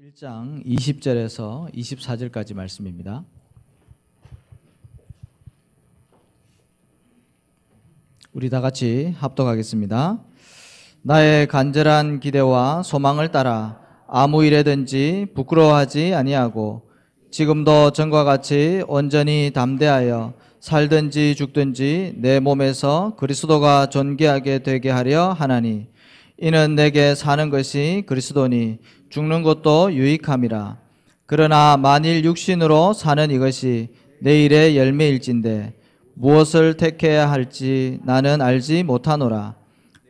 1장 20절에서 24절까지 말씀입니다. 우리 다 같이 합독하겠습니다. 나의 간절한 기대와 소망을 따라 아무 일에든지 부끄러워하지 아니하고 지금도 전과 같이 온전히 담대하여 살든지 죽든지 내 몸에서 그리스도가 존귀하게 되게 하려 하나니 이는 내게 사는 것이 그리스도니 죽는 것도 유익함이라. 그러나 만일 육신으로 사는 이것이 내 일의 열매일진데 무엇을 택해야 할지 나는 알지 못하노라.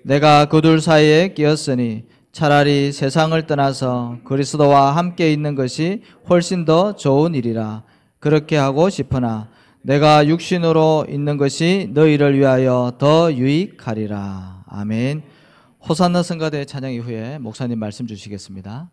내가 그 둘 사이에 끼었으니 차라리 세상을 떠나서 그리스도와 함께 있는 것이 훨씬 더 좋은 일이라. 그렇게 하고 싶으나 내가 육신으로 있는 것이 너희를 위하여 더 유익하리라. 아멘. 호산나 성가대 찬양 이후에 목사님 말씀 주시겠습니다.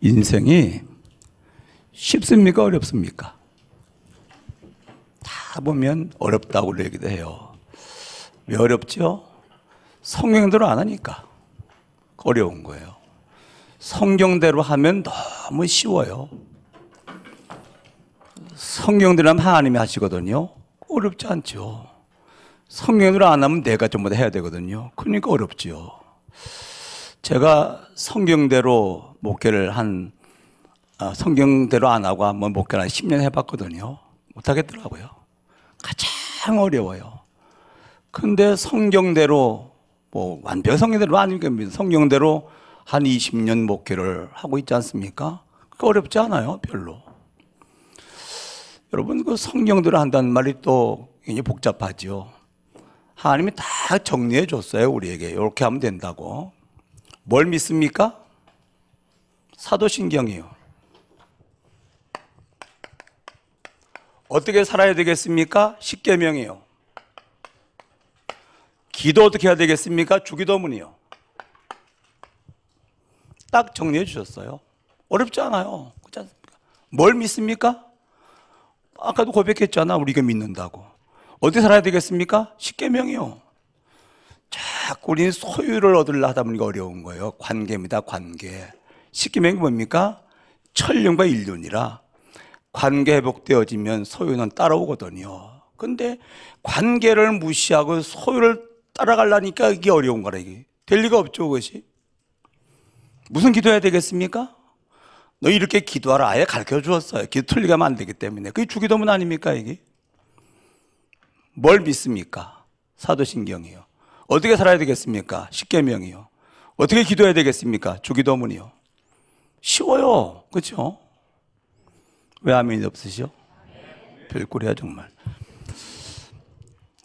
인생이 쉽습니까? 어렵습니까? 다 보면 어렵다고 그러기도 해요. 왜 어렵죠? 성경대로 안 하니까 어려운 거예요. 성경대로 하면 너무 쉬워요. 성경대로 하면 하나님이 하시거든요. 어렵지 않죠. 성경대로 안 하면 내가 전부 다 해야 되거든요. 그러니까 어렵죠. 제가 성경대로 목회를 한, 성경대로 안 하고 한번 목회를 한 10년 해봤거든요. 못하겠더라고요. 가장 어려워요. 근데 성경대로, 완벽한 성경대로 아닙니까? 성경대로 한 20년 목회를 하고 있지 않습니까? 그러니까 어렵지 않아요, 별로. 여러분, 그 성경대로 한다는 말이 또 굉장히 복잡하죠. 하나님이 다 정리해 줬어요, 우리에게. 이렇게 하면 된다고. 뭘 믿습니까? 사도신경이요. 어떻게 살아야 되겠습니까? 십계명이요. 기도 어떻게 해야 되겠습니까? 주기도문이요. 딱 정리해 주셨어요. 어렵지 않아요. 그렇지 않습니까? 뭘 믿습니까? 아까도 고백했잖아. 우리가 믿는다고. 어디 살아야 되겠습니까? 십계명이요. 자꾸 우리는 소유를 얻으려 하다 보니까 어려운 거예요. 관계입니다. 관계. 십계명이 뭡니까? 천륜과 인륜이라 관계 회복되어지면 소유는 따라오거든요. 근데 관계를 무시하고 소유를 따라가려니까 이게 어려운 거라. 이게 될 리가 없죠, 그것이. 무슨 기도해야 되겠습니까? 너 이렇게 기도하라. 아예 가르쳐 주었어요. 기도 틀리게 하면 안 되기 때문에. 그게 주기도문 아닙니까, 이게? 뭘 믿습니까? 사도신경이요. 어떻게 살아야 되겠습니까? 십계명이요. 어떻게 기도해야 되겠습니까? 주기도문이요. 쉬워요. 그렇죠? 왜 아멘이 없으시오? 별꼴이야 정말.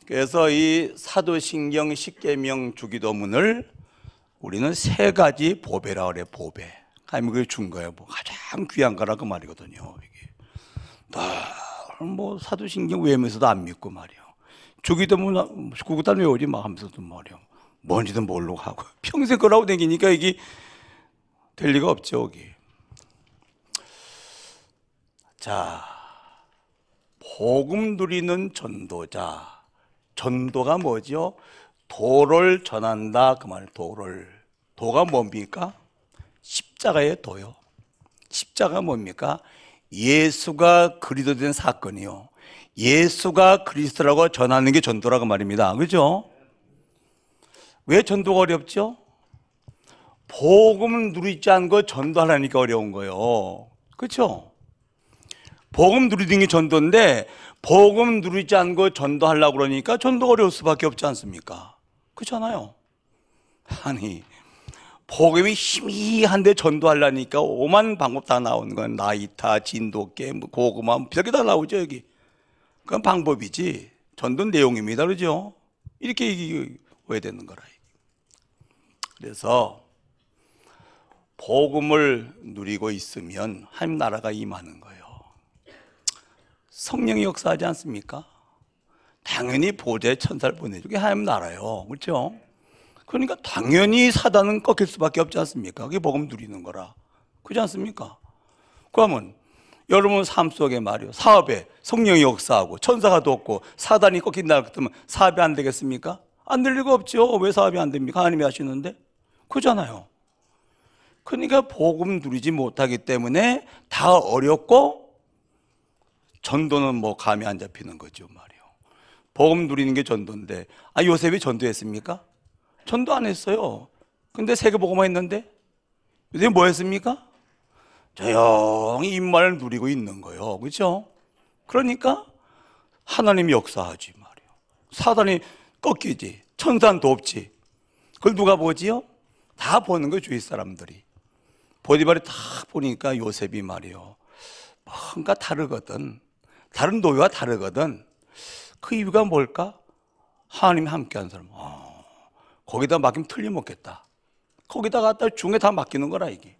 그래서 이 사도신경, 십계명, 주기도문을 우리는 세 가지 보배라 그래. 보배. 하나님이 그걸 준 거예요. 가장 귀한 거라 그 말이거든요. 이게 사도신경 외면서도 안 믿고 말이요. 주기도문 구구단 외우지 막 하면서도 말이요. 뭔지도 모르고 하고 평생 거라고 댕기니까 이게 될 리가 없죠, 여기. 자, 복음 누리는 전도자. 전도가 뭐죠? 도를 전한다 그 말. 도를. 도가 뭡니까? 십자가의 도요. 십자가 뭡니까? 예수가 그리스도 된 사건이요. 예수가 그리스도라고 전하는 게 전도라고 말입니다. 그죠? 왜 전도가 어렵죠? 복음 누리지 않고 전도하려니까 어려운 거예요. 그죠? 복음 누리는 게 전도인데 복음 누리지 않고 전도하려고 그러니까 전도가 어려울 수밖에 없지 않습니까? 그렇잖아요. 아니 복음이 희미한데 전도하려니까 오만 방법 다 나오는 건 나이타, 진돗개, 고구마 별게 다 나오죠, 여기. 그건 방법이지 전도 내용입니다. 그렇죠? 이렇게 얘기해야 되는 거라. 그래서 복음을 누리고 있으면 하나님 나라가 임하는 거예요. 성령이 역사하지 않습니까? 당연히 보좌의 천사를 보내주게 하나님 나라요. 그렇죠? 그러니까 당연히 사단은 꺾일 수밖에 없지 않습니까? 그게 복음 누리는 거라. 그렇지 않습니까? 그러면 여러분 삶 속에 말이요. 사업에 성령이 역사하고 천사가 돕고 사단이 꺾인다 그러면 사업이 안 되겠습니까? 안 될 리가 없죠. 왜 사업이 안 됩니까? 하나님이 하시는데. 그러잖아요. 그러니까 복음 누리지 못하기 때문에 다 어렵고 전도는 감이 안 잡히는 거죠 말이요. 복음 누리는 게 전도인데 요셉이 전도했습니까? 전도 안 했어요. 근데 세계복음화 했는데 요셉이 뭐 했습니까? 조용히 임마를 누리고 있는 거예요. 그렇죠? 그러니까 하나님이 역사하지 말이요. 사단이 꺾이지. 천사는 돕지. 그걸 누가 보지요? 다 보는 거예요, 주위 사람들이. 보디발이 딱 보니까 요셉이 말이요. 뭔가 다르거든. 다른 노예와 다르거든. 그 이유가 뭘까? 하나님이 함께한 사람. 거기다 맡기면 틀림없겠다. 거기다 갖다 중에 다 맡기는 거라 이게.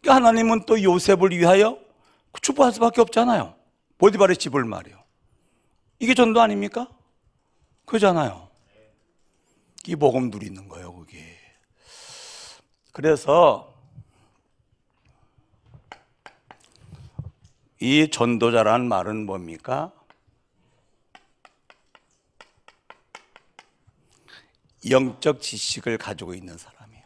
그러니까 하나님은 또 요셉을 위하여 축복할 수밖에 없잖아요. 보디발의 집을 말이요. 이게 전도 아닙니까? 그잖아요. 이 복음 누리는 거예요, 그게. 그래서 이 전도자란 말은 뭡니까? 영적 지식을 가지고 있는 사람이에요.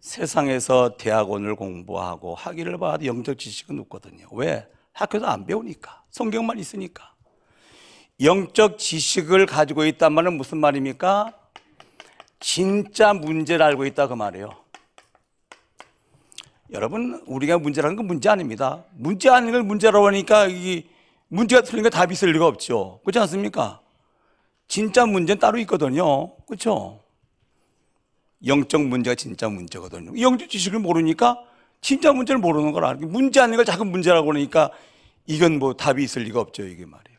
세상에서 대학원을 공부하고 학위를 받아도 영적 지식은 없거든요. 왜? 학교도 안 배우니까, 성경만 있으니까. 영적 지식을 가지고 있단 말은 무슨 말입니까? 진짜 문제를 알고 있다, 그 말이에요. 여러분, 우리가 문제라는 건 문제 아닙니다. 문제 아닌 걸 문제라고 하니까 이 문제가 틀린 게 답이 있을 리가 없죠. 그렇지 않습니까? 진짜 문제는 따로 있거든요. 그렇죠? 영적 문제가 진짜 문제거든요. 영적 지식을 모르니까 진짜 문제를 모르는 걸 알고, 문제 아닌 걸 작은 문제라고 하니까 이건 뭐 답이 있을 리가 없죠, 이게 말이에요.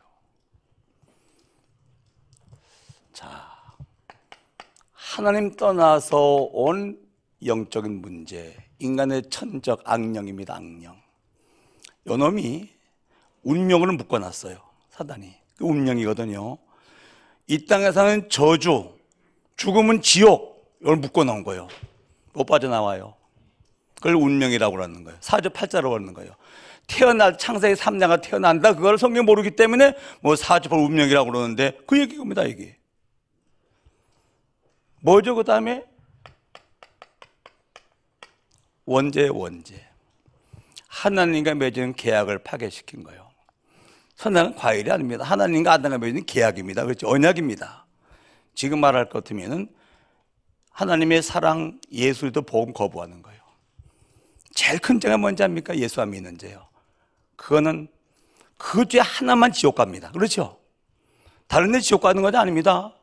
자, 하나님 떠나서 온 영적인 문제, 인간의 천적 악령입니다. 악령. 요놈이 운명을 묶어놨어요, 사단이. 그 운명이거든요. 이 땅에서는 저주, 죽음은 지옥, 이걸 묶어놓은 거예요. 못 빠져나와요. 그걸 운명이라고 하는 거예요. 사주팔자라고 하는 거예요. 태어날 창세기 3장가 태어난다, 그걸 성경 모르기 때문에 뭐 사주팔 운명이라고 그러는데 그 얘기입니다, 이게. 뭐죠? 그 다음에 원죄. 하나님과 맺은 계약을 파괴시킨 거예요. 선악은 과일이 아닙니다. 하나님과 아담과 맺은 계약입니다. 그렇죠? 언약입니다. 지금 말할 것 같으면 하나님의 사랑, 예수도 복음 거부하는 거예요. 제일 큰 죄가 뭔지 압니까? 예수 안 믿는 죄요. 그거는 그 죄 하나만 지옥 갑니다. 그렇죠? 다른 데 지옥 가는 건 아닙니다.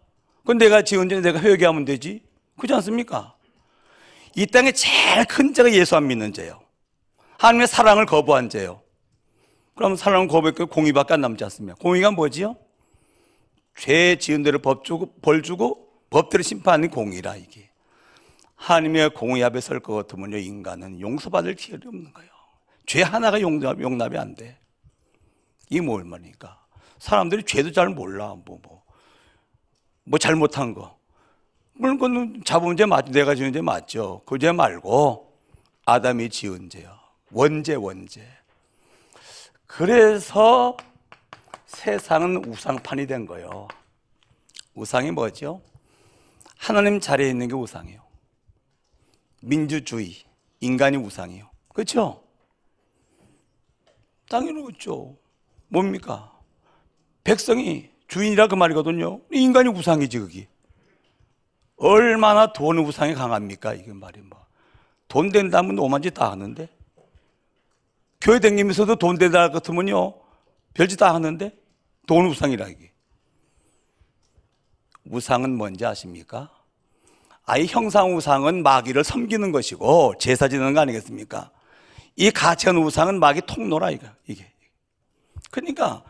그건 내가 지은 죄는 내가 회개하면 되지. 그렇지 않습니까? 이 땅에 제일 큰 죄가 예수 안 믿는 죄예요. 하나님의 사랑을 거부한 죄예요. 그럼 사랑을 거부했고 공의밖에 안 남지 않습니까? 공의가 뭐지요? 죄 지은 대로 법 주고 벌 주고 법대로 심판이 공의라, 이게. 하나님의 공의 앞에 설 것 같으면요, 인간은 용서받을 기회가 없는 거예요. 죄 하나가 용납이 안 돼. 이게 뭘 말입니까? 사람들이 죄도 잘 몰라. 뭐 잘못한 거. 물론 그건 잡은 죄 맞죠. 내가 지은 죄 맞죠. 그 죄 말고 아담이 지은 죄요. 원죄. 그래서 세상은 우상판이 된 거예요. 우상이 뭐죠? 하나님 자리에 있는 게 우상이에요. 민주주의, 인간이 우상이에요. 그렇죠? 당연히 그렇죠. 뭡니까? 백성이 주인이라, 그 말이거든요. 인간이 우상이지, 그게. 얼마나 돈의 우상이 강합니까? 이게 말이 뭐. 돈 된다면 오만 짓 다 하는데. 교회 댕기면서도 돈 된다 할 것 같으면요, 별짓 다 하는데 돈 우상이라, 이게. 우상은 뭔지 아십니까? 아예 형상우상은 마귀를 섬기는 것이고 제사 지내는 거 아니겠습니까? 이 가치관 우상은 마귀 통로라, 이게. 그러니까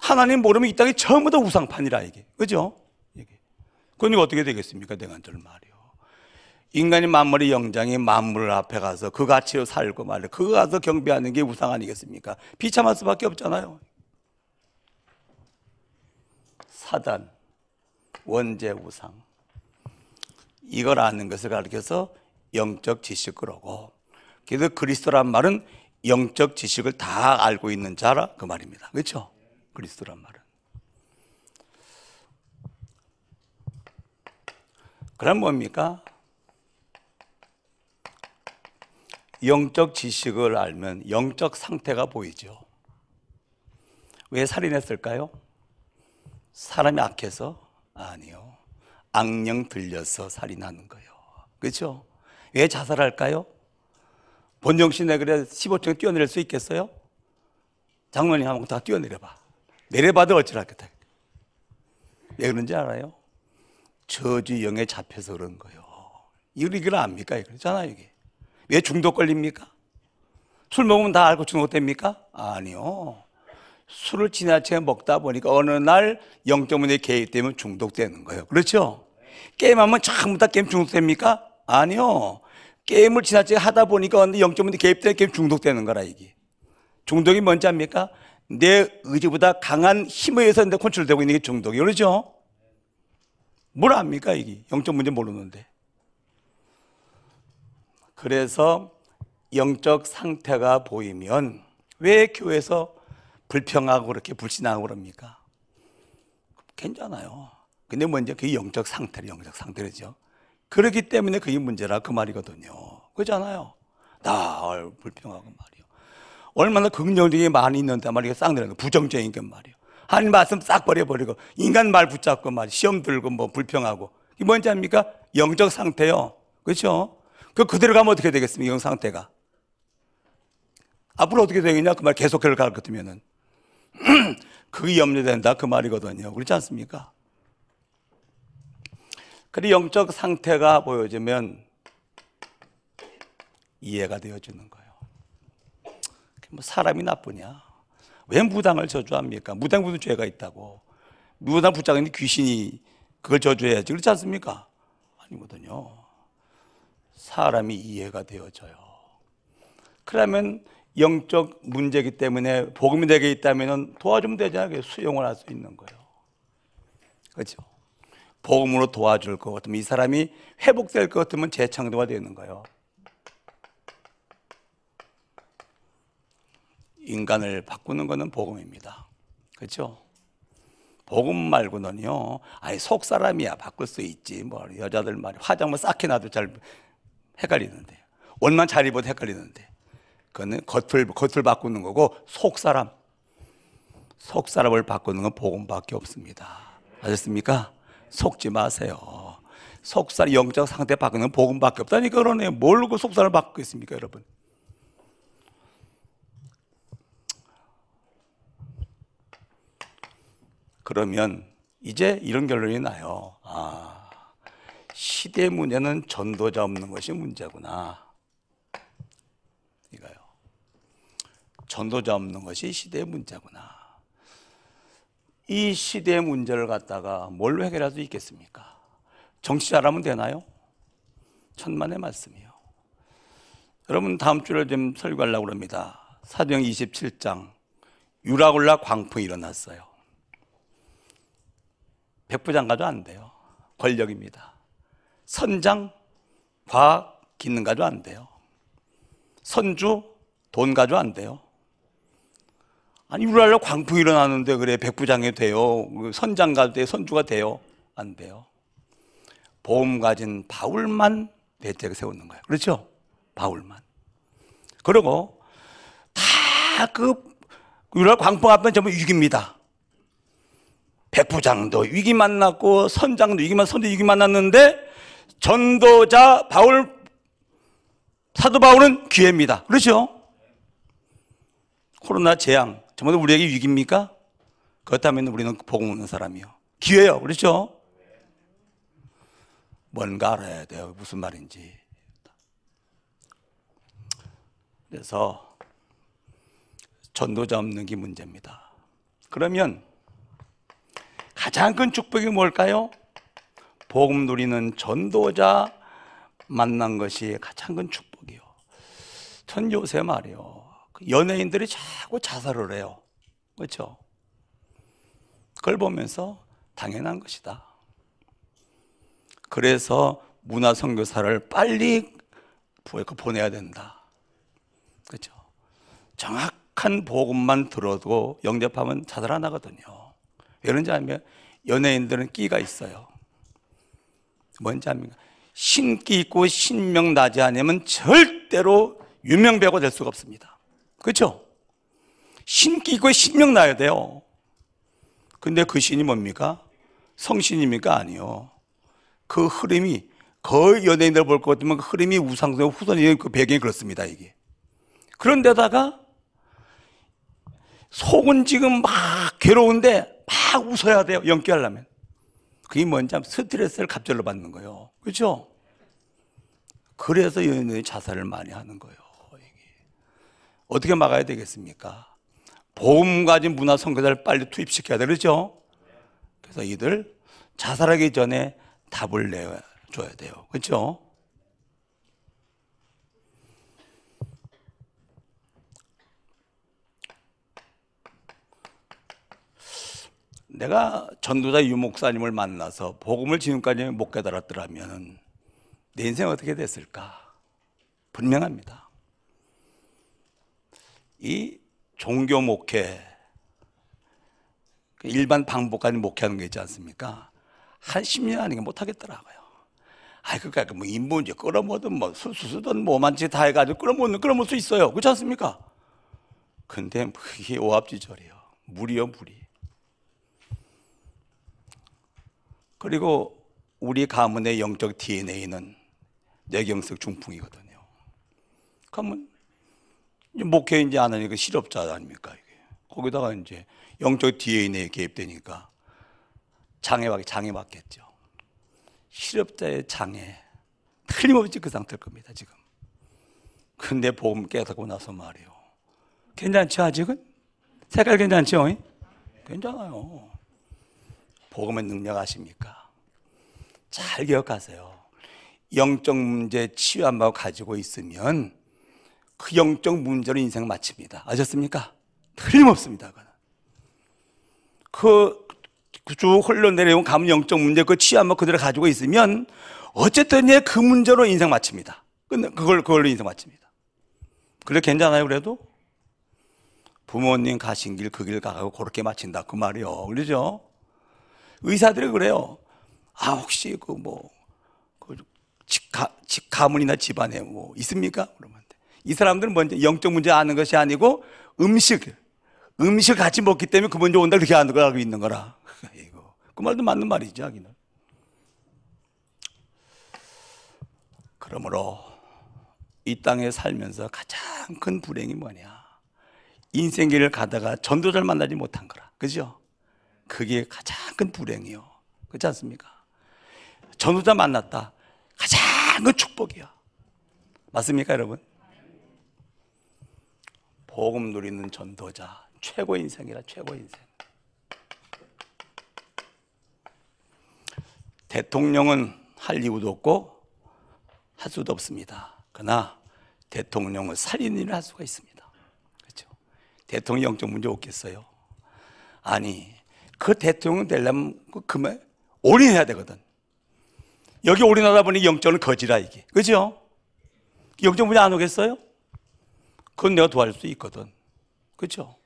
하나님 모르면 이 땅이 전부 다 우상판이라, 이게. 그죠? 그러니까 어떻게 되겠습니까? 대간절 말이요. 인간이 만물의 영장이 만물 앞에 가서 그 가치로 살고 말이요, 그거 가서 경배하는 게 우상 아니겠습니까? 비참할 수밖에 없잖아요. 사단, 원죄, 우상, 이걸 아는 것을 가르쳐서 영적 지식, 그러고 그래서 그리스도란 말은 영적 지식을 다 알고 있는 자라, 그 말입니다. 그렇죠? 그리스도란 말은. 그럼 뭡니까? 영적 지식을 알면 영적 상태가 보이죠. 왜 살인했을까요? 사람이 악해서? 아니요, 악령 들려서 살인하는 거예요. 그렇죠? 왜 자살할까요? 본정신에 그래 15층에 뛰어내릴 수 있겠어요? 장로님 한번 다 뛰어내려봐. 내려봐도 어찌랄겠다. 왜 그런지 알아요? 저주 영에 잡혀서 그런 거예요. 이걸 압니까? 그렇잖아요, 이게. 왜 중독 걸립니까? 술 먹으면 다 알고 중독 됩니까? 아니요. 술을 지나치게 먹다 보니까 어느 날 영적 문제에 개입되면 중독되는 거예요. 그렇죠? 게임하면 전부 다 게임 중독됩니까? 아니요. 게임을 지나치게 하다 보니까 영적 문제에 개입되면 게임 중독되는 거라, 이게. 중독이 뭔지 압니까? 내 의지보다 강한 힘에 의해서 내 컨트롤되고 있는 게 중독이에요. 그렇죠? 뭘 압니까, 이게? 영적 문제 모르는데. 그래서 영적 상태가 보이면 왜 교회에서 불평하고 그렇게 불신하고 그럽니까? 괜찮아요. 근데 먼저 그게 영적 상태죠. 그렇기 때문에 그게 문제라 그 말이거든요. 그렇잖아요. 다 불평하고 말이요. 얼마나 긍정적인 말이 있는데 말이에요. 싹내려 부정적인 게 말이에요. 하나님 말씀 싹 버려버리고 인간 말 붙잡고 말이에요. 시험 들고 뭐 불평하고. 이게 뭔지 압니까? 영적 상태요. 그렇죠? 그대로 가면 어떻게 되겠습니까? 영적 상태가. 앞으로 어떻게 되겠냐? 그 말 계속 그걸 가르쳐 두면은. 그게 염려된다. 그 말이거든요. 그렇지 않습니까? 그리고 영적 상태가 보여지면 이해가 되어지는 거예요. 뭐 사람이 나쁘냐? 왜 무당을 저주합니까? 무당 무슨 죄가 있다고. 무당 붙잡는 귀신이 그걸 저주해야지. 그렇지 않습니까? 아니거든요. 사람이 이해가 되어져요. 그러면 영적 문제이기 때문에 복음이 되게 있다면 도와주면 되잖아요. 수용을 할 수 있는 거예요. 그렇죠? 복음으로 도와줄 것 같으면 이 사람이 회복될 것 같으면 재창조가 되는 거예요. 인간을 바꾸는 것은 복음입니다. 그렇죠? 복음 말고는요, 아니 속 사람이야 바꿀 수 있지. 뭐 여자들 말이 화장만 싹 해놔도 잘 헷갈리는데, 옷만 잘 입어도 헷갈리는데, 그거는 겉을 바꾸는 거고 속 사람을 바꾸는 건 복음밖에 없습니다. 아셨습니까? 속지 마세요. 속 사람 영적 상태 바꾸는 건 복음밖에 없다니까 그러네. 뭘 그 속 사람을 바꾸겠습니까, 여러분? 그러면 이제 이런 결론이 나요. 아, 시대 문제는 전도자 없는 것이 문제구나. 이거요. 전도자 없는 것이 시대의 문제구나. 이 시대의 문제를 갖다가 뭘로 해결할 수 있겠습니까? 정치 잘하면 되나요? 천만의 말씀이요. 여러분 다음 주를 좀 설교하려고 합니다. 사도행 27장 유라굴라 광풍이 일어났어요. 백부장가도 안 돼요. 권력입니다. 선장, 과학, 기능가도 안 돼요. 선주, 돈가도 안 돼요. 아니, 우리나라 광풍이 일어나는데 그래 백부장이 돼요. 선장가 돼요. 선주가 돼요. 안 돼요. 보험 가진 바울만 대책을 세우는 거예요. 그렇죠? 바울만. 그러고 다 우리나라 광풍 앞에는 전부 위기입니다. 백부장도 위기 만났고 선장도 위기 만났고 선도 위기 만났는데 전도자 바울 사도 바울은 기회입니다. 그렇죠? 코로나 재앙 정말 우리에게 위기입니까? 그렇다면 우리는 복음 없는 사람이요. 기회요. 그렇죠? 뭔가 알아야 돼요. 무슨 말인지. 그래서 전도자 없는 게 문제입니다. 그러면 가장 큰 축복이 뭘까요? 복음 누리는 전도자 만난 것이 가장 큰 축복이요. 전 요새 말이요, 연예인들이 자꾸 자살을 해요. 그렇죠? 그걸 보면서 당연한 것이다. 그래서 문화 선교사를 빨리 보내야 된다. 그렇죠? 정확한 복음만 들어도 영접하면 자살 안 하거든요. 그런지 아니면 연예인들은 끼가 있어요. 뭔지 압니까? 신기 있고 신명 나지 않으면 절대로 유명 배우가 될 수가 없습니다. 그렇죠? 신기 있고 신명 나야 돼요. 근데 그 신이 뭡니까? 성신입니까? 아니요. 그 흐름이 거의 연예인들 볼 것 같으면 그 흐름이 우상숭배 후손이 그 배경이 그렇습니다. 이게. 그런데다가 속은 지금 막 괴로운데 막 웃어야 돼요. 연기하려면. 그게 뭔지 스트레스를 갑절로 받는 거예요. 그렇죠? 그래서 연예인이 자살을 많이 하는 거예요. 이게. 어떻게 막아야 되겠습니까? 보험 가진 문화 선교사를 빨리 투입시켜야 돼요. 그렇죠? 그래서 이들 자살하기 전에 답을 내줘야 돼요. 그렇죠? 내가 전도자 유 목사님을 만나서 복음을 지금까지 못 깨달았더라면 내 인생 어떻게 됐을까? 분명합니다. 이 종교 목회, 일반 방법 아닌 목회하는 거 있지 않습니까? 한 10년 아니면 못하겠더라고요. 아이, 그러니까 뭐 인본주의 끌어모든 뭐 수수든 뭐만치 다 해가지고 끌어모을 수 있어요. 그렇지 않습니까? 근데 그게 오합지졸이에요. 무리요, 무리. 그리고 우리 가문의 영적 DNA는 뇌경색 중풍이거든요. 가문 목회인지 안 하니까 실업자 아닙니까? 이게. 거기다가 이제 영적 DNA에 개입되니까 장애 받겠죠. 실업자의 장애. 틀림없이 그 상태일 겁니다, 지금. 근데 복음 깨닫고 나서 말이에요. 괜찮죠, 아직은? 색깔 괜찮죠? 괜찮아요. 복음의 능력 아십니까? 잘 기억하세요. 영적 문제 치유 안 받고 가지고 있으면 그 영적 문제로 인생 마칩니다. 아셨습니까? 틀림없습니다, 그거는. 쭉 흘러내려온 가문 영적 문제 그 치유 안 받고 그대로 가지고 있으면 어쨌든 그 문제로 인생 마칩니다. 그걸로 인생 마칩니다. 그래, 괜찮아요, 그래도? 부모님 가신 길 그 길 가고 그렇게 마친다 그 말이요, 그러죠? 의사들이 그래요. 아, 혹시 그 뭐 집 가문이나 집안에 뭐 있습니까? 그러면 이 사람들은 먼저 영적 문제 아는 것이 아니고 음식 같이 먹기 때문에 그 먼저 온다 그렇게 아는 걸 알고 있는 거라. 이거 그 말도 맞는 말이죠, 자기는. 그러므로 이 땅에 살면서 가장 큰 불행이 뭐냐? 인생길을 가다가 전도자를 만나지 못한 거라. 그죠? 그게 가장 큰 불행이요. 그렇지 않습니까? 전도자 만났다. 가장 큰 축복이야. 맞습니까, 여러분? 복음 누리는 전도자. 최고 인생이라, 최고 인생. 대통령은 할 이유도 없고 할 수도 없습니다. 그러나 대통령은 살인일을 할 수가 있습니다. 대통령 영적 문제 없겠어요? 아니, 그 대통령 되려면 그만 올인해야 되거든. 여기 올인하다 보니 영적은 거지라, 이게. 그죠? 영적 문제 안 오겠어요? 그건 내가 도와줄 수 있거든. 그죠?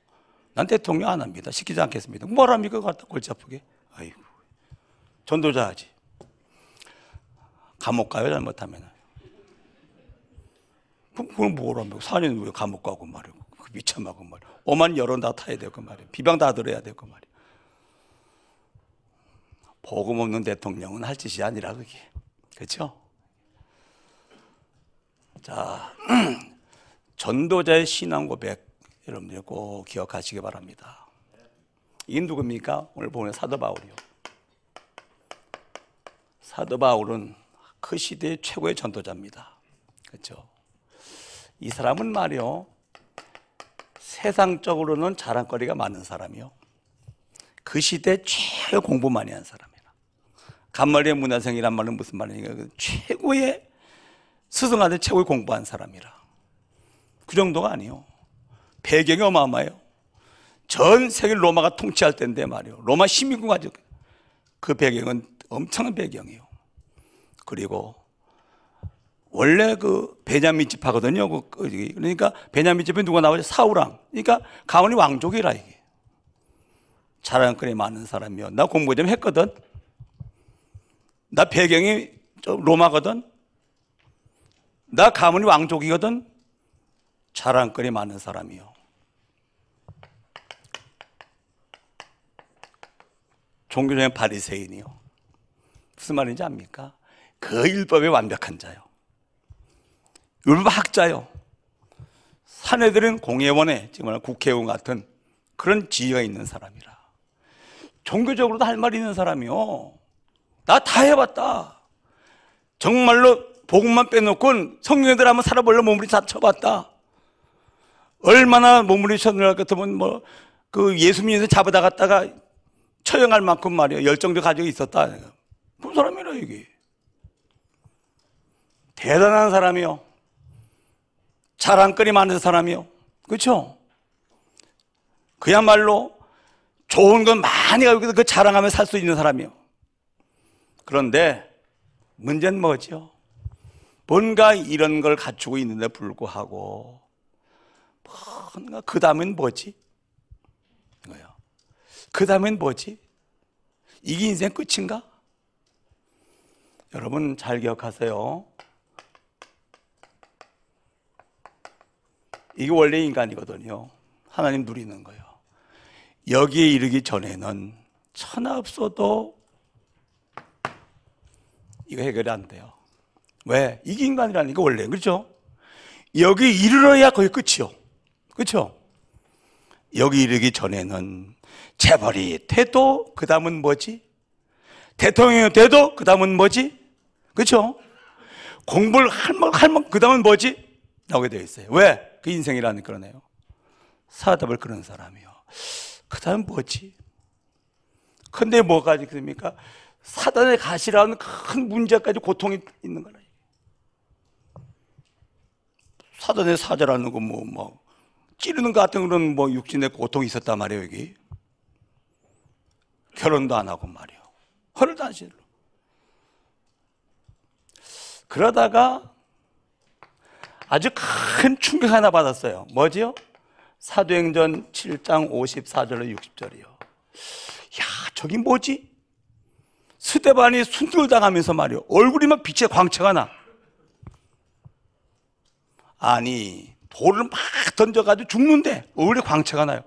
난 대통령 안 합니다. 시키지 않겠습니다. 뭘 합니까? 갖다 골치 아프게. 아이고. 전도자 하지. 감옥 가요, 잘못하면. 그럼 뭘 합니까? 4년 후에 감옥 가고 말이고. 미쳐마고 말이야. 오만 여론 다 타야 되고 말이야. 비방 다 들어야 되고 말이야. 복음 없는 대통령은 할 짓이 아니라, 그게. 그렇죠? 자, 전도자의 신앙 고백 여러분들 꼭 기억하시기 바랍니다. 이 누굽니까? 오늘 보면 사도 바울이요. 사도 바울은 그 시대의 최고의 전도자입니다. 그렇죠? 이 사람은 말이요, 세상적으로는 자랑거리가 많은 사람이요, 그 시대 제일 공부 많이 한 사람이라. 간말의 문화생이란 말은 무슨 말이냐? 최고의 스승한테 최고의 공부한 사람이라. 그 정도가 아니요. 배경이 어마어마해요. 전 세계 로마가 통치할 때인데 말이요. 로마 시민군 가지고 그 배경은 엄청난 배경이요. 그리고 원래 그 베냐민 집 하거든요. 그러니까 베냐민 집에 누가 나오죠? 사우랑. 그러니까 가문이 왕족이라, 이게. 자랑거리 많은 사람이요. 나 공부 좀 했거든. 나 배경이 로마거든. 나 가문이 왕족이거든. 자랑거리 많은 사람이요. 종교적인 바리새인이요. 무슨 말인지 압니까? 그 율법에 완벽한 자요. 율법학자요. 사내들은 공예원에, 지금 국회의원 같은 그런 지위가 있는 사람이라. 종교적으로도 할 말이 있는 사람이요. 나 다 해봤다. 정말로 복음만 빼놓고 성경애들 한번 살아보려 몸부림 다 쳐봤다. 얼마나 몸부림 쳤느냐 같으면 뭐 그 예수 믿는 잡아다 갔다가 처형할 만큼 말이야, 열정도 가지고 있었다. 그런 사람이라, 이게. 대단한 사람이요. 자랑거리 많은 사람이요. 그렇죠? 그야말로 좋은 건 많이 가지고 그 자랑하며 살 수 있는 사람이요. 그런데 문제는 뭐죠? 뭔가 이런 걸 갖추고 있는데 불구하고 뭔가 그 다음엔 뭐지? 그 다음엔 뭐지? 이게 인생 끝인가? 여러분 잘 기억하세요. 이게 원래 인간이거든요. 하나님 누리는 거예요. 여기에 이르기 전에는 천하 없어도 이거 해결이 안 돼요. 왜? 이게 인간이라는 게 원래, 그렇죠? 여기 이르러야 거의 끝이요. 그렇죠? 여기 이르기 전에는 재벌이 돼도 그 다음은 뭐지? 대통령이 돼도 그 다음은 뭐지? 그렇죠? 공부를 할만 그 다음은 뭐지? 나오게 되어 있어요. 왜? 그 인생이라는 그러네요. 사답을 그런 사람이요. 그 다음 뭐지? 근데 뭐까지 그럽니까? 사단의 가시라는 큰 문제까지 고통이 있는 거라. 사단의 사자라는 거 뭐 찌르는 것 같은 그런 뭐 육신의 고통이 있었단 말이에요. 여기 결혼도 안 하고 말이에요. 헐단신으로. 그러다가 아주 큰 충격 하나 받았어요. 뭐지요? 사도행전 7장 54절로 60절이요. 야, 저기 뭐지? 스데반이 순교당하면서 말이요. 얼굴이 막 빛의 광채가 나. 아니, 돌을 막 던져가지고 죽는데 얼굴에 광채가 나요.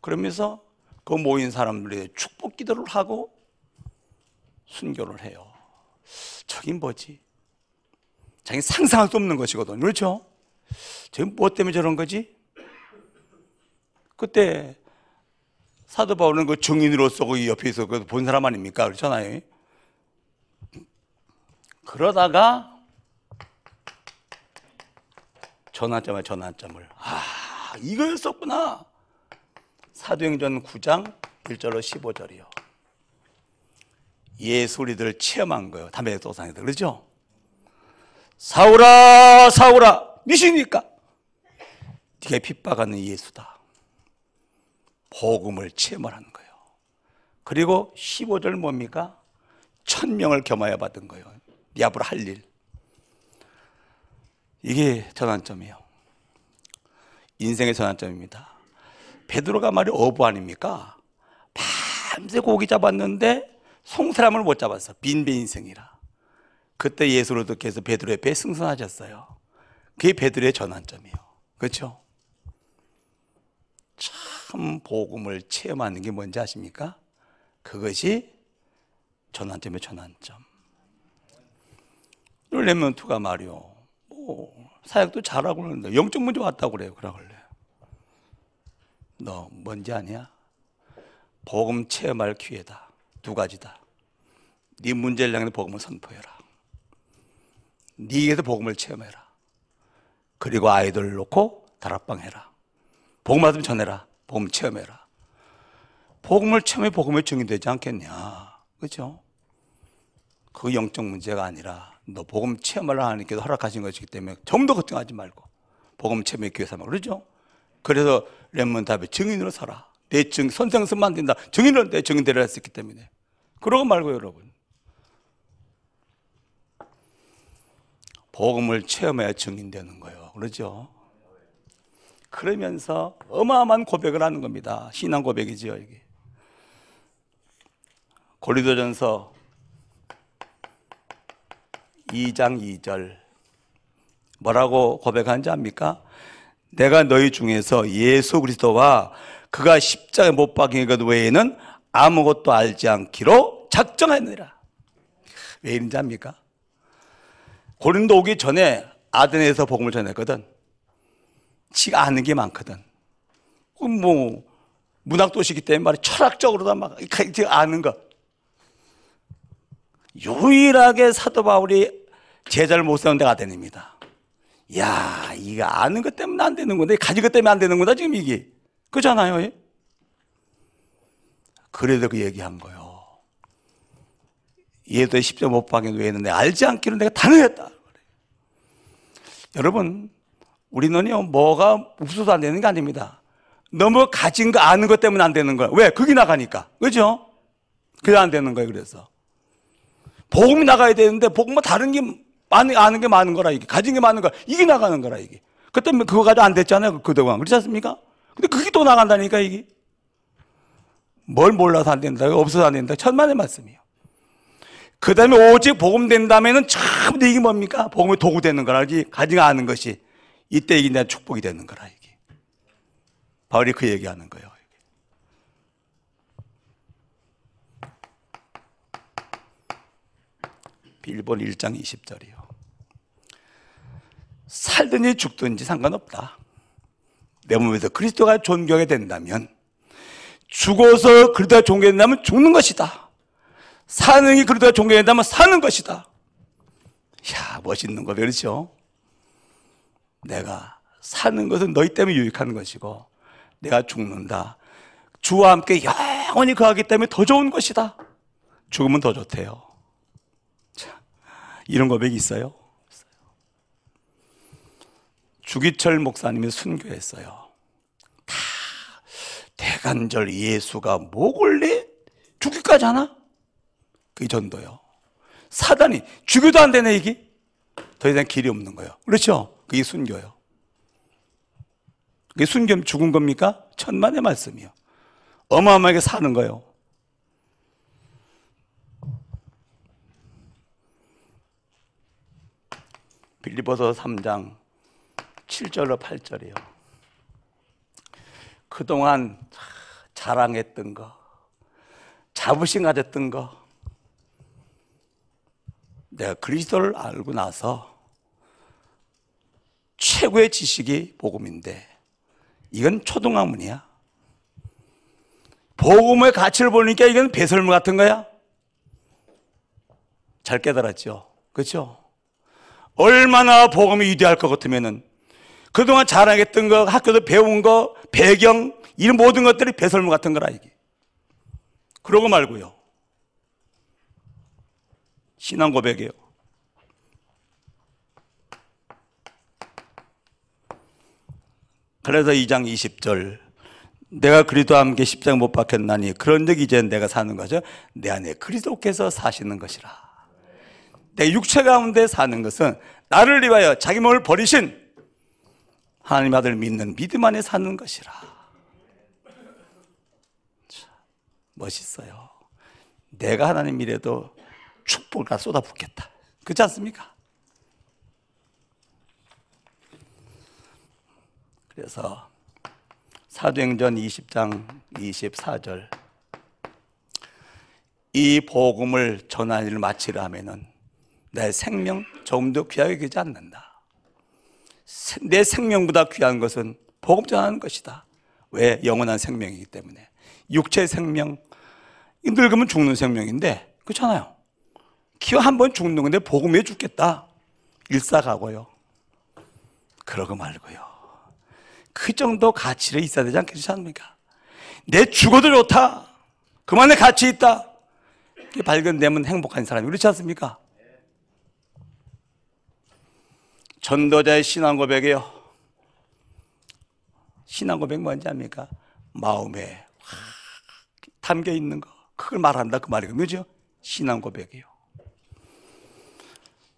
그러면서 그 모인 사람들이 축복 기도를 하고 순교를 해요. 저긴 뭐지? 자기 상상할 수 없는 것이거든요. 그렇죠? 지금 뭐 때문에 저런 거지? 그때 사도 바울은 그 증인으로서 그 옆에 있어 본 사람 아닙니까? 그렇잖아요. 그러다가 전환점을. 아, 이거였었구나. 사도행전 9장 1절로 15절이요. 예수 우리들 체험한 거예요. 담에색 도상에서. 그렇죠? 사울아, 사울아, 미시니까 네가 핍박하는 예수다. 복음을 체험을 한 거예요. 그리고 15절 뭡니까? 1000명을 겸하여 받은 거예요. 네 앞으로 할 일. 이게 전환점이에요. 인생의 전환점입니다. 베드로가 말이 어부 아닙니까? 밤새 고기 잡았는데 송사람을 못 잡았어. 빈배 인생이라. 그때 예수를 듣게 해서 베드로의 배에 승선하셨어요. 그게 베드로의 전환점이에요. 그렇죠? 참 복음을 체험하는 게 뭔지 아십니까? 그것이 전환점의 전환점. 렘넌트가 말이요. 사역도 잘하고 그러는데 영적 문제 왔다고 그래요. 그러고 그래. 너 뭔지 아냐? 복음 체험할 기회다. 두 가지다. 네 문제를 향해 복음을 선포해라. 네에서 복음을 체험해라. 그리고 아이들을 놓고 다락방 해라. 복음 받으면 전해라. 복음 체험해라. 복음을 체험해 복음의 증인 되지 않겠냐? 그렇죠? 그 영적 문제가 아니라 너 복음 체험하라 하나님께서 허락하신 것이기 때문에 좀 더 걱정하지 말고 복음 체험의 기회 삼아. 그러죠? 그래서 렘몬탑의 증인으로 서라. 내 증인, 선생선만 안 된다. 증인으로 내 증인 되려 했었기 때문에. 그러고 말고 여러분. 복음을 체험해야 증인되는 거예요. 그러죠? 그러면서 어마어마한 고백을 하는 겁니다. 신앙 고백이지요, 이게. 고린도전서 2장 2절 뭐라고 고백하는지 압니까? 내가 너희 중에서 예수 그리스도와 그가 십자가에 못 박힌 것 외에는 아무것도 알지 않기로 작정하느니라. 왜 이런지 압니까? 고린도 오기 전에 아덴에서 복음을 전했거든. 지가 아는 게 많거든. 뭐 문학도시기 때문에 철학적으로도 막 아는 거. 유일하게 사도 바울이 제자를 못 세운 데가 아덴입니다. 야, 이거 아는 것 때문에 안 되는 건데, 가진 것 때문에 안 되는 거다, 지금 이게. 그렇잖아요. 그래도 그 얘기한 거요. 예수의 십자 못 박힌 외에는 내가 알지 않기로 내가 단언했다. 그래. 여러분, 우리는요, 뭐가 없어서 안 되는 게 아닙니다. 너무 가진 거, 아는 것 때문에 안 되는 거야. 왜? 그게 나가니까. 그죠? 그게 안 되는 거예요, 그래서. 복음이 나가야 되는데, 복음은 다른 게, 아는 게 많은 거라, 이게. 가진 게 많은 거라, 이게 나가는 거라, 이게. 그때 그거 가지고 안 됐잖아요. 그동안. 그렇지 않습니까? 근데 그게 또 나간다니까, 이게. 뭘 몰라서 안 된다. 없어서 안 된다. 천만의 말씀이에요. 그 다음에 오직 복음 된 다음에는 참, 이게 뭡니까? 복음의 도구 되는 걸 알지. 가지가 않은 것이. 이때 이게 내 축복이 되는 거라, 이게. 바울이 그 얘기하는 거예요. 빌립보 1장 20절이요. 살든지 죽든지 상관없다. 내 몸에서 그리스도가 존경이 된다면, 죽어서 그리스도가 존경된다면 죽는 것이다. 사는 게 그리스도가 존경된다면 사는 것이다. 이야, 멋있는 거, 그렇죠? 내가 사는 것은 너희 때문에 유익한 것이고, 내가 죽는다. 주와 함께 영원히 거하기 때문에 더 좋은 것이다. 죽으면 더 좋대요. 이런 고백이 있어요? 주기철 목사님이 순교했어요. 다 대간절 예수가 뭐길래 죽기까지 하나? 그게 전도요. 사단이 죽여도 안 되네, 이게. 더 이상 길이 없는 거예요. 그렇죠? 그게 순교요. 그게 순교면 죽은 겁니까? 천만의 말씀이요. 어마어마하게 사는 거예요. 빌립보서 3장 7절로 8절이요. 그동안 자랑했던 거, 자부심 가졌던 거, 내가 그리스도를 알고 나서 최고의 지식이 복음인데 이건 초등학문이야. 복음의 가치를 보니까 이건 배설물 같은 거야. 잘 깨달았죠? 그렇죠? 얼마나 복음이 위대할 것 같으면은 그동안 자랑했던 거, 학교도 배운 거, 배경, 이 모든 것들이 배설물 같은 거라, 이게. 그러고 말고요. 신앙 고백이에요. 그래서 2장 20절. 내가 그리스도와 함께 십자가 못 박혔나니 그런즉 이제 내가 사는 거죠. 내 안에 그리스도께서 사시는 것이라. 내 육체 가운데 사는 것은 나를 위하여 자기 몸을 버리신 하나님 아들 믿는 믿음 안에 사는 것이라. 참 멋있어요. 내가 하나님이라도 축복을 다 쏟아붓겠다. 그렇지 않습니까? 그래서 사도행전 20장 24절, 이 복음을 전하는 일을 마치려 하면은 내 생명 조금도 귀하게 여기지 않는다. 내 생명보다 귀한 것은 복음 전하는 것이다. 왜? 영원한 생명이기 때문에. 육체의 생명, 늙으면 죽는 생명인데 그렇잖아요. 기어 한번 죽는 건데 복음에 죽겠다. 일사가고요. 그러고 말고요. 그 정도 가치를 있어야 되지 않겠습니까? 내 죽어도 좋다. 그만의 가치 있다. 이게 발견되면 행복한 사람이, 그렇지 않습니까? 전도자의 신앙 고백이요. 신앙 고백 뭔지 압니까? 마음에 확 담겨 있는 거. 그걸 말한다. 그 말이거든요. 그죠? 신앙 고백이요.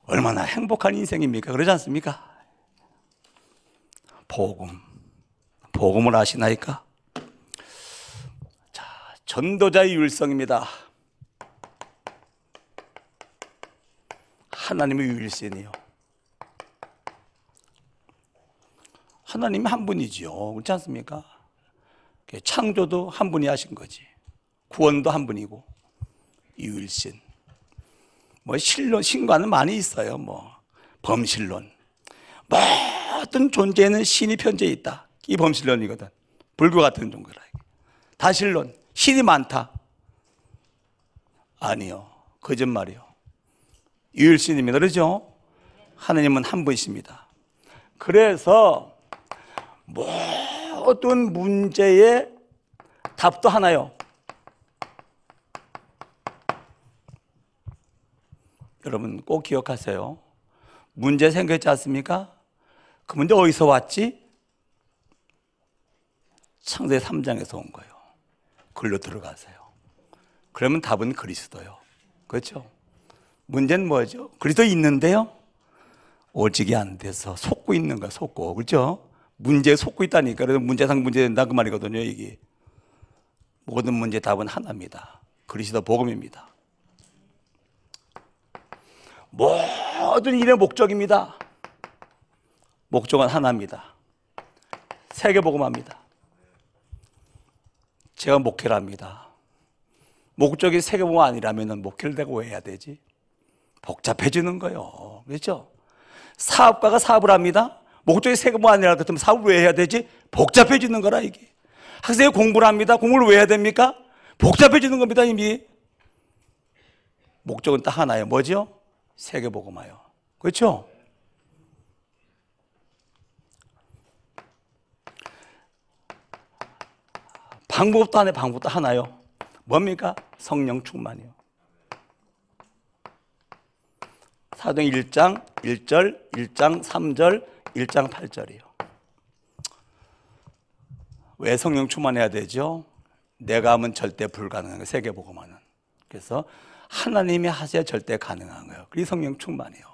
얼마나 행복한 인생입니까? 그러지 않습니까? 복음. 복음을 아시나이까? 자, 전도자의 율성입니다. 하나님의 유일신이요. 하나님이 한 분이지요. 그렇지 않습니까? 창조도 한 분이 하신 거지. 구원도 한 분이고. 유일신. 뭐, 신론, 신과는 많이 있어요. 뭐, 범신론. 모든 존재에는 신이 편재해 있다. 이 범신론이거든. 불교 같은 종교라. 다신론. 신이 많다. 아니요. 거짓말이요. 유일신입니다. 그렇죠? 하나님은 한 분이십니다. 그래서, 모든 문제의 답도 하나요. 여러분 꼭 기억하세요. 문제 생겼지 않습니까? 그 문제 어디서 왔지? 창세기 3장에서 온 거예요. 글로 들어가세요. 그러면 답은 그리스도요. 그렇죠? 문제는 뭐죠? 그리스도 있는데요. 오직이 안 돼서 속고 있는 거야, 속고. 그렇죠? 문제에 속고 있다니까. 그래서 문제상 문제된다 그 말이거든요, 이게. 모든 문제 답은 하나입니다. 그리스도 복음입니다. 모든 일의 목적입니다. 목적은 하나입니다. 세계복음화입니다. 제가 목회를 합니다. 목적이 세계복음화 아니라면 목회를 내가 왜 해야 되지? 복잡해지는 거예요. 그렇죠? 사업가가 사업을 합니다. 목적이 세계복음화 아니라 그렇다면 사업을 왜 해야 되지? 복잡해지는 거라 이게. 학생이 공부를 합니다. 공부를 왜 해야 됩니까? 복잡해지는 겁니다 이미. 목적은 딱 하나예요. 뭐죠? 세계복음화요. 그렇죠? 방법도 하나요. 방법도 하나요. 뭡니까? 성령 충만이요. 사도행 1장 1절, 1장 3절, 1장 8절이요. 왜 성령 충만해야 되죠? 내가 하면 절대 불가능한 거예요. 세계복음화는. 그래서 하나님이 하셔야 절대 가능한 거예요. 그게 성령 충만이에요.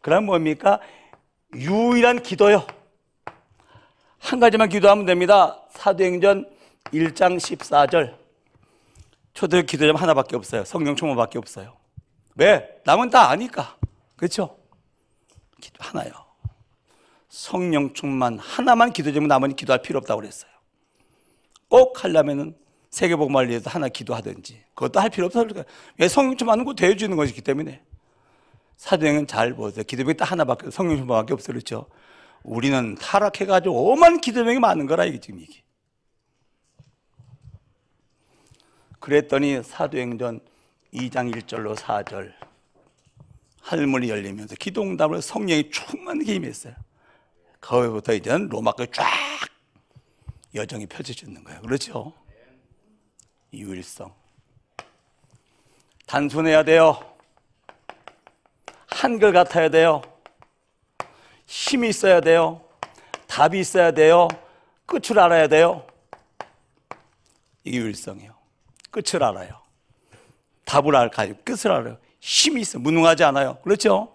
그럼 뭡니까? 유일한 기도요. 한 가지만 기도하면 됩니다. 사도행전 1장 14절. 초대교 기도점 하나밖에 없어요. 성령 충만밖에 없어요. 왜? 남은 다 아니까. 그렇죠? 기도 하나요. 성령 충만 하나만 기도점은 남은 기도할 필요 없다고 그랬어요. 꼭 하려면은 세계복음화를 위해서 하나 기도하든지 그것도 할 필요 없어요. 왜? 성령 충만은 곧 대해주는 것이기 때문에. 사도행은 잘 보세요. 기도명이 딱 하나밖에, 성령 충만밖에 없어요. 그렇죠? 우리는 타락해가지고 오만 기도명이 많은 거라 이게 지금 이게. 그랬더니 사도행전 2장 1절로 4절 하늘문이 열리면서 기도응답으로 성령이 충만하게 임했어요. 거기부터 이제는 로마까지 쫙 여정이 펼쳐지는 거예요. 그렇죠? 유일성. 단순해야 돼요. 한결 같아야 돼요. 힘이 있어야 돼요. 답이 있어야 돼요. 끝을 알아야 돼요. 이게 유일성이에요. 끝을 알아요. 답을 알까요? 끝을 알아요. 힘이 있어. 무능하지 않아요. 그렇죠?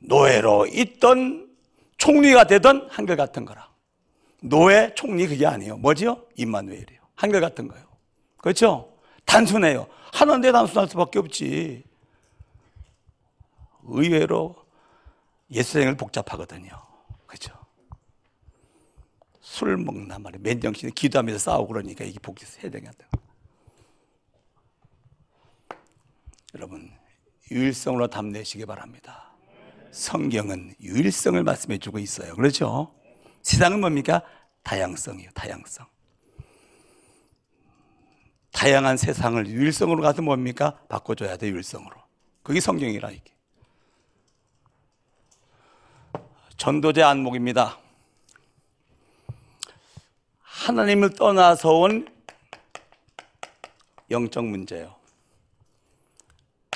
노예로 있던 총리가 되던 한결같은 거라. 노예, 총리 그게 아니에요. 뭐지요? 임마누엘이에요. 한결같은 거예요. 그렇죠? 단순해요. 하는데 단순할 수밖에 없지. 의외로 예수생을 복잡하거든요. 그렇죠? 술 먹나 말이에요. 맨정신에 기도하면서 싸우고 그러니까 이게 복잡해야 되거든요. 여러분, 유일성으로 답내시기 바랍니다. 성경은 유일성을 말씀해 주고 있어요. 그렇죠? 세상은 뭡니까? 다양성이에요. 다양성. 다양한 세상을 유일성으로 가서 뭡니까? 바꿔줘야 돼. 유일성으로. 그게 성경이라 이게. 전도제 안목입니다. 하나님을 떠나서 온 영적 문제예요.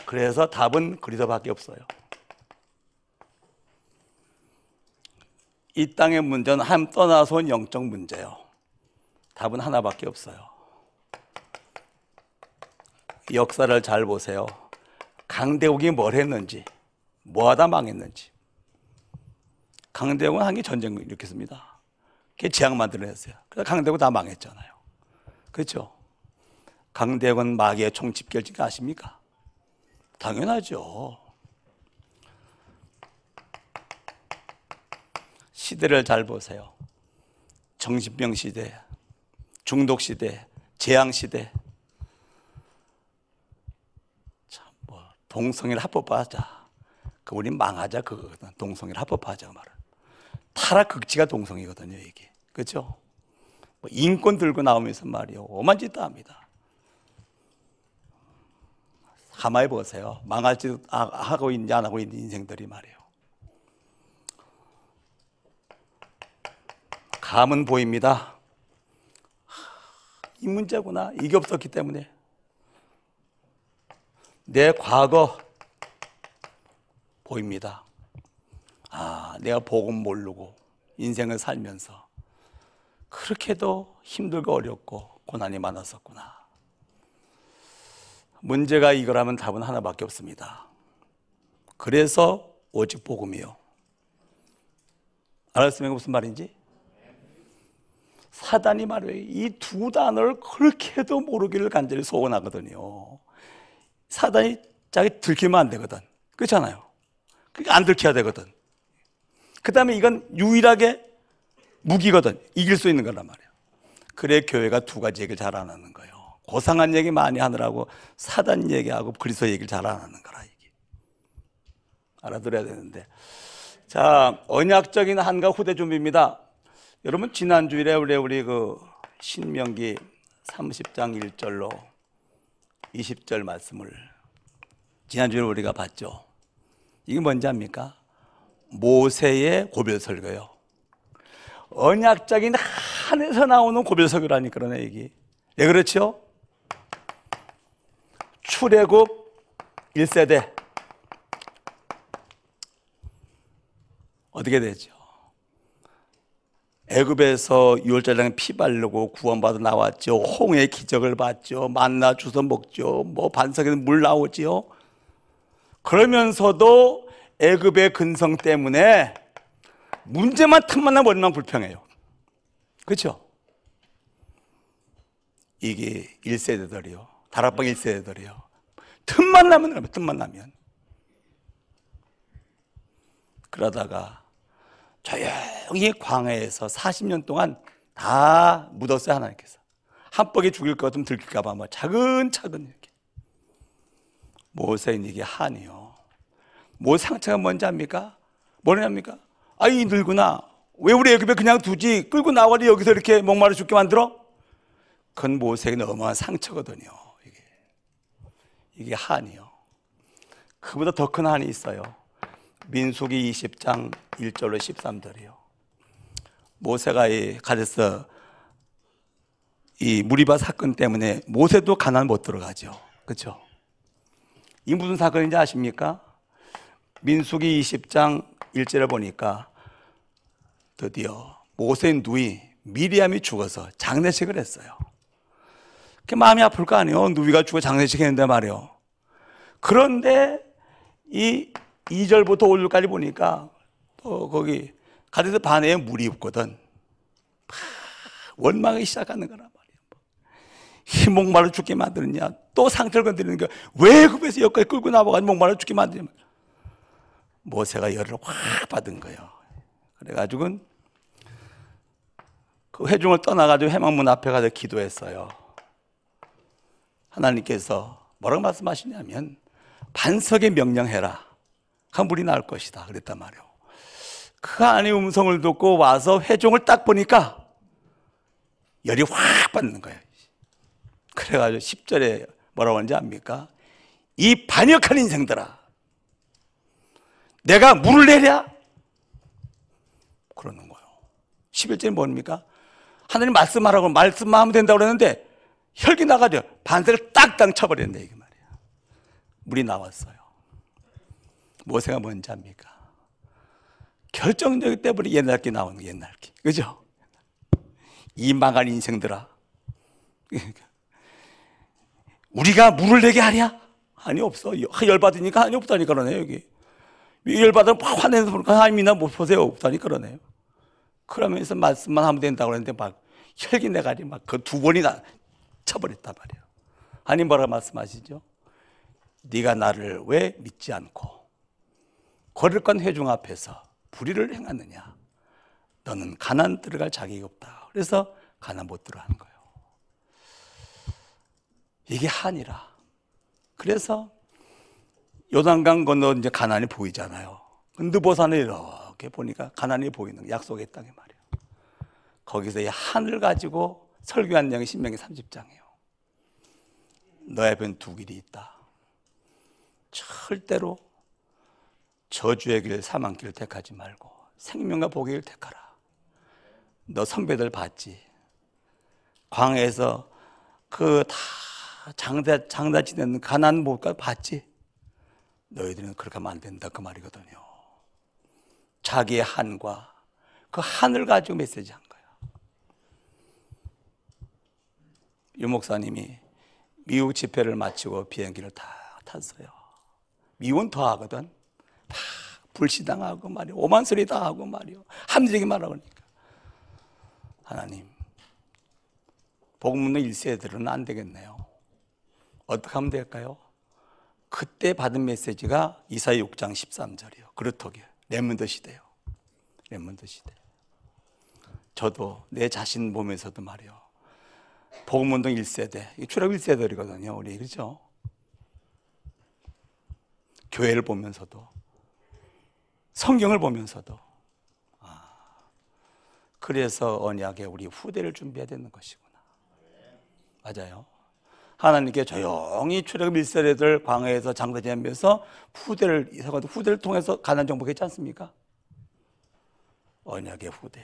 그래서 답은 그리스도밖에 없어요. 이 땅의 문제는 하나님 떠나서 온 영적 문제예요. 답은 하나밖에 없어요. 역사를 잘 보세요. 강대국이 뭘 했는지, 뭐 하다 망했는지. 강대국은 한 게 전쟁을 일으켰습니다. 그게 재앙 만들어냈어요. 그래서 강대국 다 망했잖아요. 그렇죠? 강대국은 마귀의 총집결지가 아십니까? 당연하죠. 시대를 잘 보세요. 정신병 시대, 중독 시대, 재앙 시대. 참 뭐 동성애를 합법화하자. 그 우리 망하자 그거거든. 동성애를 합법화하자 말은. 타락 극치가 동성애거든요, 이게. 그렇죠? 뭐 인권 들고 나오면서 말이요. 오만 짓 다 합니다. 가만히 보세요. 망할지 하고 있는지 안 하고 있는 인생들이 말이에요. 감은 보입니다. 이 문제구나. 이게 없었기 때문에. 내 과거 보입니다. 아, 내가 복음 모르고 인생을 살면서 그렇게도 힘들고 어렵고 고난이 많았었구나. 문제가 이거라면 답은 하나밖에 없습니다. 그래서 오직 복음이요. 알았으면 무슨 말인지? 사단이 말이에요. 이 두 단어를 그렇게도 모르기를 간절히 소원하거든요. 사단이 자기 들키면 안 되거든. 그렇잖아요. 그러니까 안 들켜야 되거든. 그 다음에 이건 유일하게 무기거든. 이길 수 있는 거란 말이에요. 그래 교회가 두 가지 얘기를 잘 안 하는 거예요. 고상한 얘기 많이 하느라고 사단 얘기하고 그리스도 얘기를 잘 안 하는 거라. 이게 알아들어야 되는데, 자, 언약적인 한가 후대 준비입니다. 여러분 지난주일에 우리 그 신명기 30장 1절로 20절 말씀을 지난주에 우리가 봤죠. 이게 뭔지 압니까? 모세의 고별설교요. 언약적인 한에서 나오는 고별설교라니. 그런 얘기. 예, 그렇죠? 출애굽 1세대 어떻게 되죠? 애굽에서 유월절에 피 바르고 구원받아 나왔죠. 홍해 기적을 봤죠. 만나 주워 먹죠. 뭐 반석에서 물 나오지요. 그러면서도 애굽의 근성 때문에 문제만 틈만 나면 머리만 불평해요. 그렇죠? 이게 1세대들이요. 다락방 1세대들이요. 틈만 나면 그러면 틈만 나면. 그러다가 조용히 광야에서 40년 동안 다 묻었어요. 하나님께서 한 뻑에 죽일 것 좀 들킬까 봐 뭐 차근차근 이렇게. 모세는 이게 한이요. 모세 상처가 뭔지 압니까? 뭐냐합니까? 아이 늙구나. 왜 우리 애굽에 그냥 두지? 끌고 나와서 여기서 이렇게 목마르 죽게 만들어? 그건 모세에게는 어마어마한 상처거든요. 이게 한이요. 그보다 더 큰 한이 있어요. 민수기 20장 1절로 13절이요. 모세가 이 가데스 이 무리바 사건 때문에 모세도 가나안 못 들어가죠. 그렇죠? 이 무슨 사건인지 아십니까? 민수기 20장 1절을 보니까 드디어 모세의 누이 미리암이 죽어서 장례식을 했어요. 그게 마음이 아플 거 아니에요. 누이가 죽어 장례식 했는데 말이요. 그런데 이 2절부터 5절까지 보니까 또 거기 가데스 바네에 물이 없거든. 원망이 시작하는 거란 말이에요. 이 목마르 죽게 만드느냐. 또 상처를 건드리는 거야. 왜 급해서 여기까지 끌고 나와가지고 목마르 죽게 만드냐. 모세가 열을 확 받은 거예요. 그래가지고는 그 회중을 떠나가지고 회막문 앞에 가서 기도했어요. 하나님께서 뭐라고 말씀하시냐면 반석에 명령해라. 그 물이 나올 것이다. 그랬단 말이에요. 그 안의 음성을 듣고 와서 회중을 딱 보니까 열이 확 받는 거예요. 그래가지고 10절에 뭐라고 하는지 압니까? 이 반역한 인생들아, 내가 물을 내랴? 그러는 거예요. 11절이 뭡니까? 하나님 말씀하라고 말씀만 하면 된다고 그랬는데 혈기 나가지고 반석을 딱딱 쳐버렸네. 이게 말이야. 물이 나왔어요. 모세가 뭔지 압니까? 결정적인 때문에 옛날 게 나오는 게 옛날 게. 그죠? 이 망한 인생들아, 우리가 물을 내게 하랴? 아니 없어. 열받으니까 아니 없다니까 그러네요. 여기 열받으면 막 화내서 보니까 하나님이 나 못 보세요. 없다니까 그러네요. 그러면서 말씀만 하면 된다고 그랬는데 막 혈기내가리 막 그 두 번이나 쳐버렸단 말이에요. 아니 뭐라고 말씀하시죠? 네가 나를 왜 믿지 않고 거룩한 회중 앞에서 불의를 행하느냐. 너는 가나안 들어갈 자격이 없다. 그래서 가나안 못 들어간 거예요. 이게 한이라. 그래서 요단강 건너 이제 가나안이 보이잖아요. 느보산에 이렇게 보니까 가나안이 보이는 약속의 땅이 말이에요. 거기서 이 한을 가지고 설교한 내용이 신명기 30장이에요. 너의 편 두 길이 있다. 절대로 저주의 길, 사망길을 택하지 말고 생명과 복의 길을 택하라. 너 선배들 봤지? 광야에서 그 다 장다 지내는 가나안 못가 봤지? 너희들은 그렇게 하면 안 된다 그 말이거든요. 자기의 한과 그 한을 가지고 메시지한 거예요. 유 목사님이 미국 집회를 마치고 비행기를 다 탔어요. 미국은 더 하거든. 막 불신당하고 말이요, 오만소리 다 하고 말이요, 합리적인 말하고 그러니까 하나님 복음의 1세들은 안 되겠네요. 어떻게 하면 될까요? 그때 받은 메시지가 이사야 6장 13절이요. 그렇더게 렘넌트 시대요. 렘넌트 시대. 저도 내 자신 보면서도 말이요. 복음운동 1세대, 출애굽 1세대이거든요. 우리 그렇죠? 교회를 보면서도 성경을 보면서도 그래서 언약에 우리 후대를 준비해야 되는 것이구나. 맞아요. 하나님께 조용히 출애굽 1세대들 광야에서 장사 지내면서 후대를 통해서 가나안 정복했지 않습니까? 언약의 후대.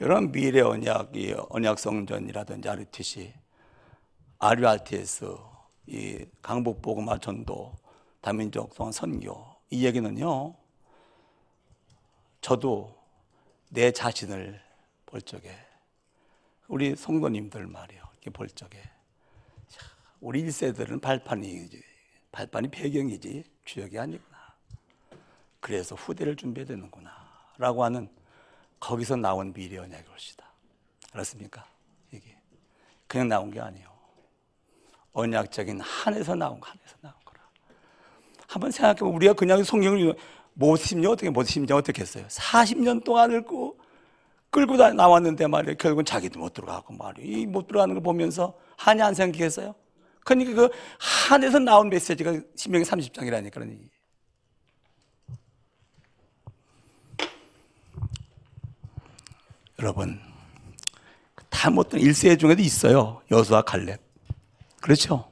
이런 미래 언약이 언약성전이라든지 RUTS, 이 강북복음화 전도, 다민족 성원 선교 이 얘기는요. 저도 내 자신을 볼 적에 우리 성도님들 말이요. 이렇게 볼 적에 우리 1세들은 발판이 배경이지 주역이 아니구나. 그래서 후대를 준비해야 되는구나 라고 하는 거기서 나온 미래 언약이 것이다. 알았습니까? 이게 그냥 나온 게 아니에요. 언약적인 한에서 나온 거라. 한번 생각해 보면 우리가 그냥 성경을 모세 심정 어떻게 했어요? 40년 동안 끌고 다 나왔는데 말이에요. 결국은 자기도 못 들어가고 말이에요. 이 못 들어가는 걸 보면서 한이 안 생기겠어요? 그러니까 그 한에서 나온 메시지가 신명기 30장이라니까 그런 얘기. 여러분 다 못된 1세대 중에도 있어요. 여수와 갈렙. 그렇죠?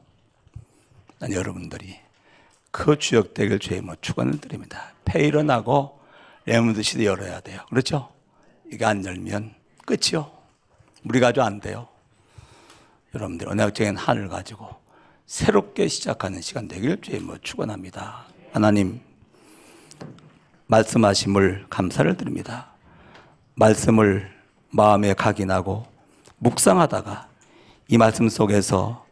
난 여러분들이 그 주역되길 주의 축원을 드립니다. 폐일어나고 레몬드 시대 열어야 돼요. 그렇죠? 이거 안 열면 끝이요. 물이 가지고 안 돼요. 여러분들 언약적인 한을 가지고 새롭게 시작하는 시간 되길 주의 축원합니다. 하나님 말씀하심을 감사를 드립니다. 말씀을 마음에 각인하고 묵상하다가 이 말씀 속에서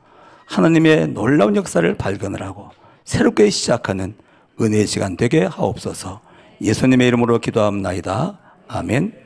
하나님의 놀라운 역사를 발견을 하고 새롭게 시작하는 은혜의 시간 되게 하옵소서. 예수님의 이름으로 기도합니다. 아멘.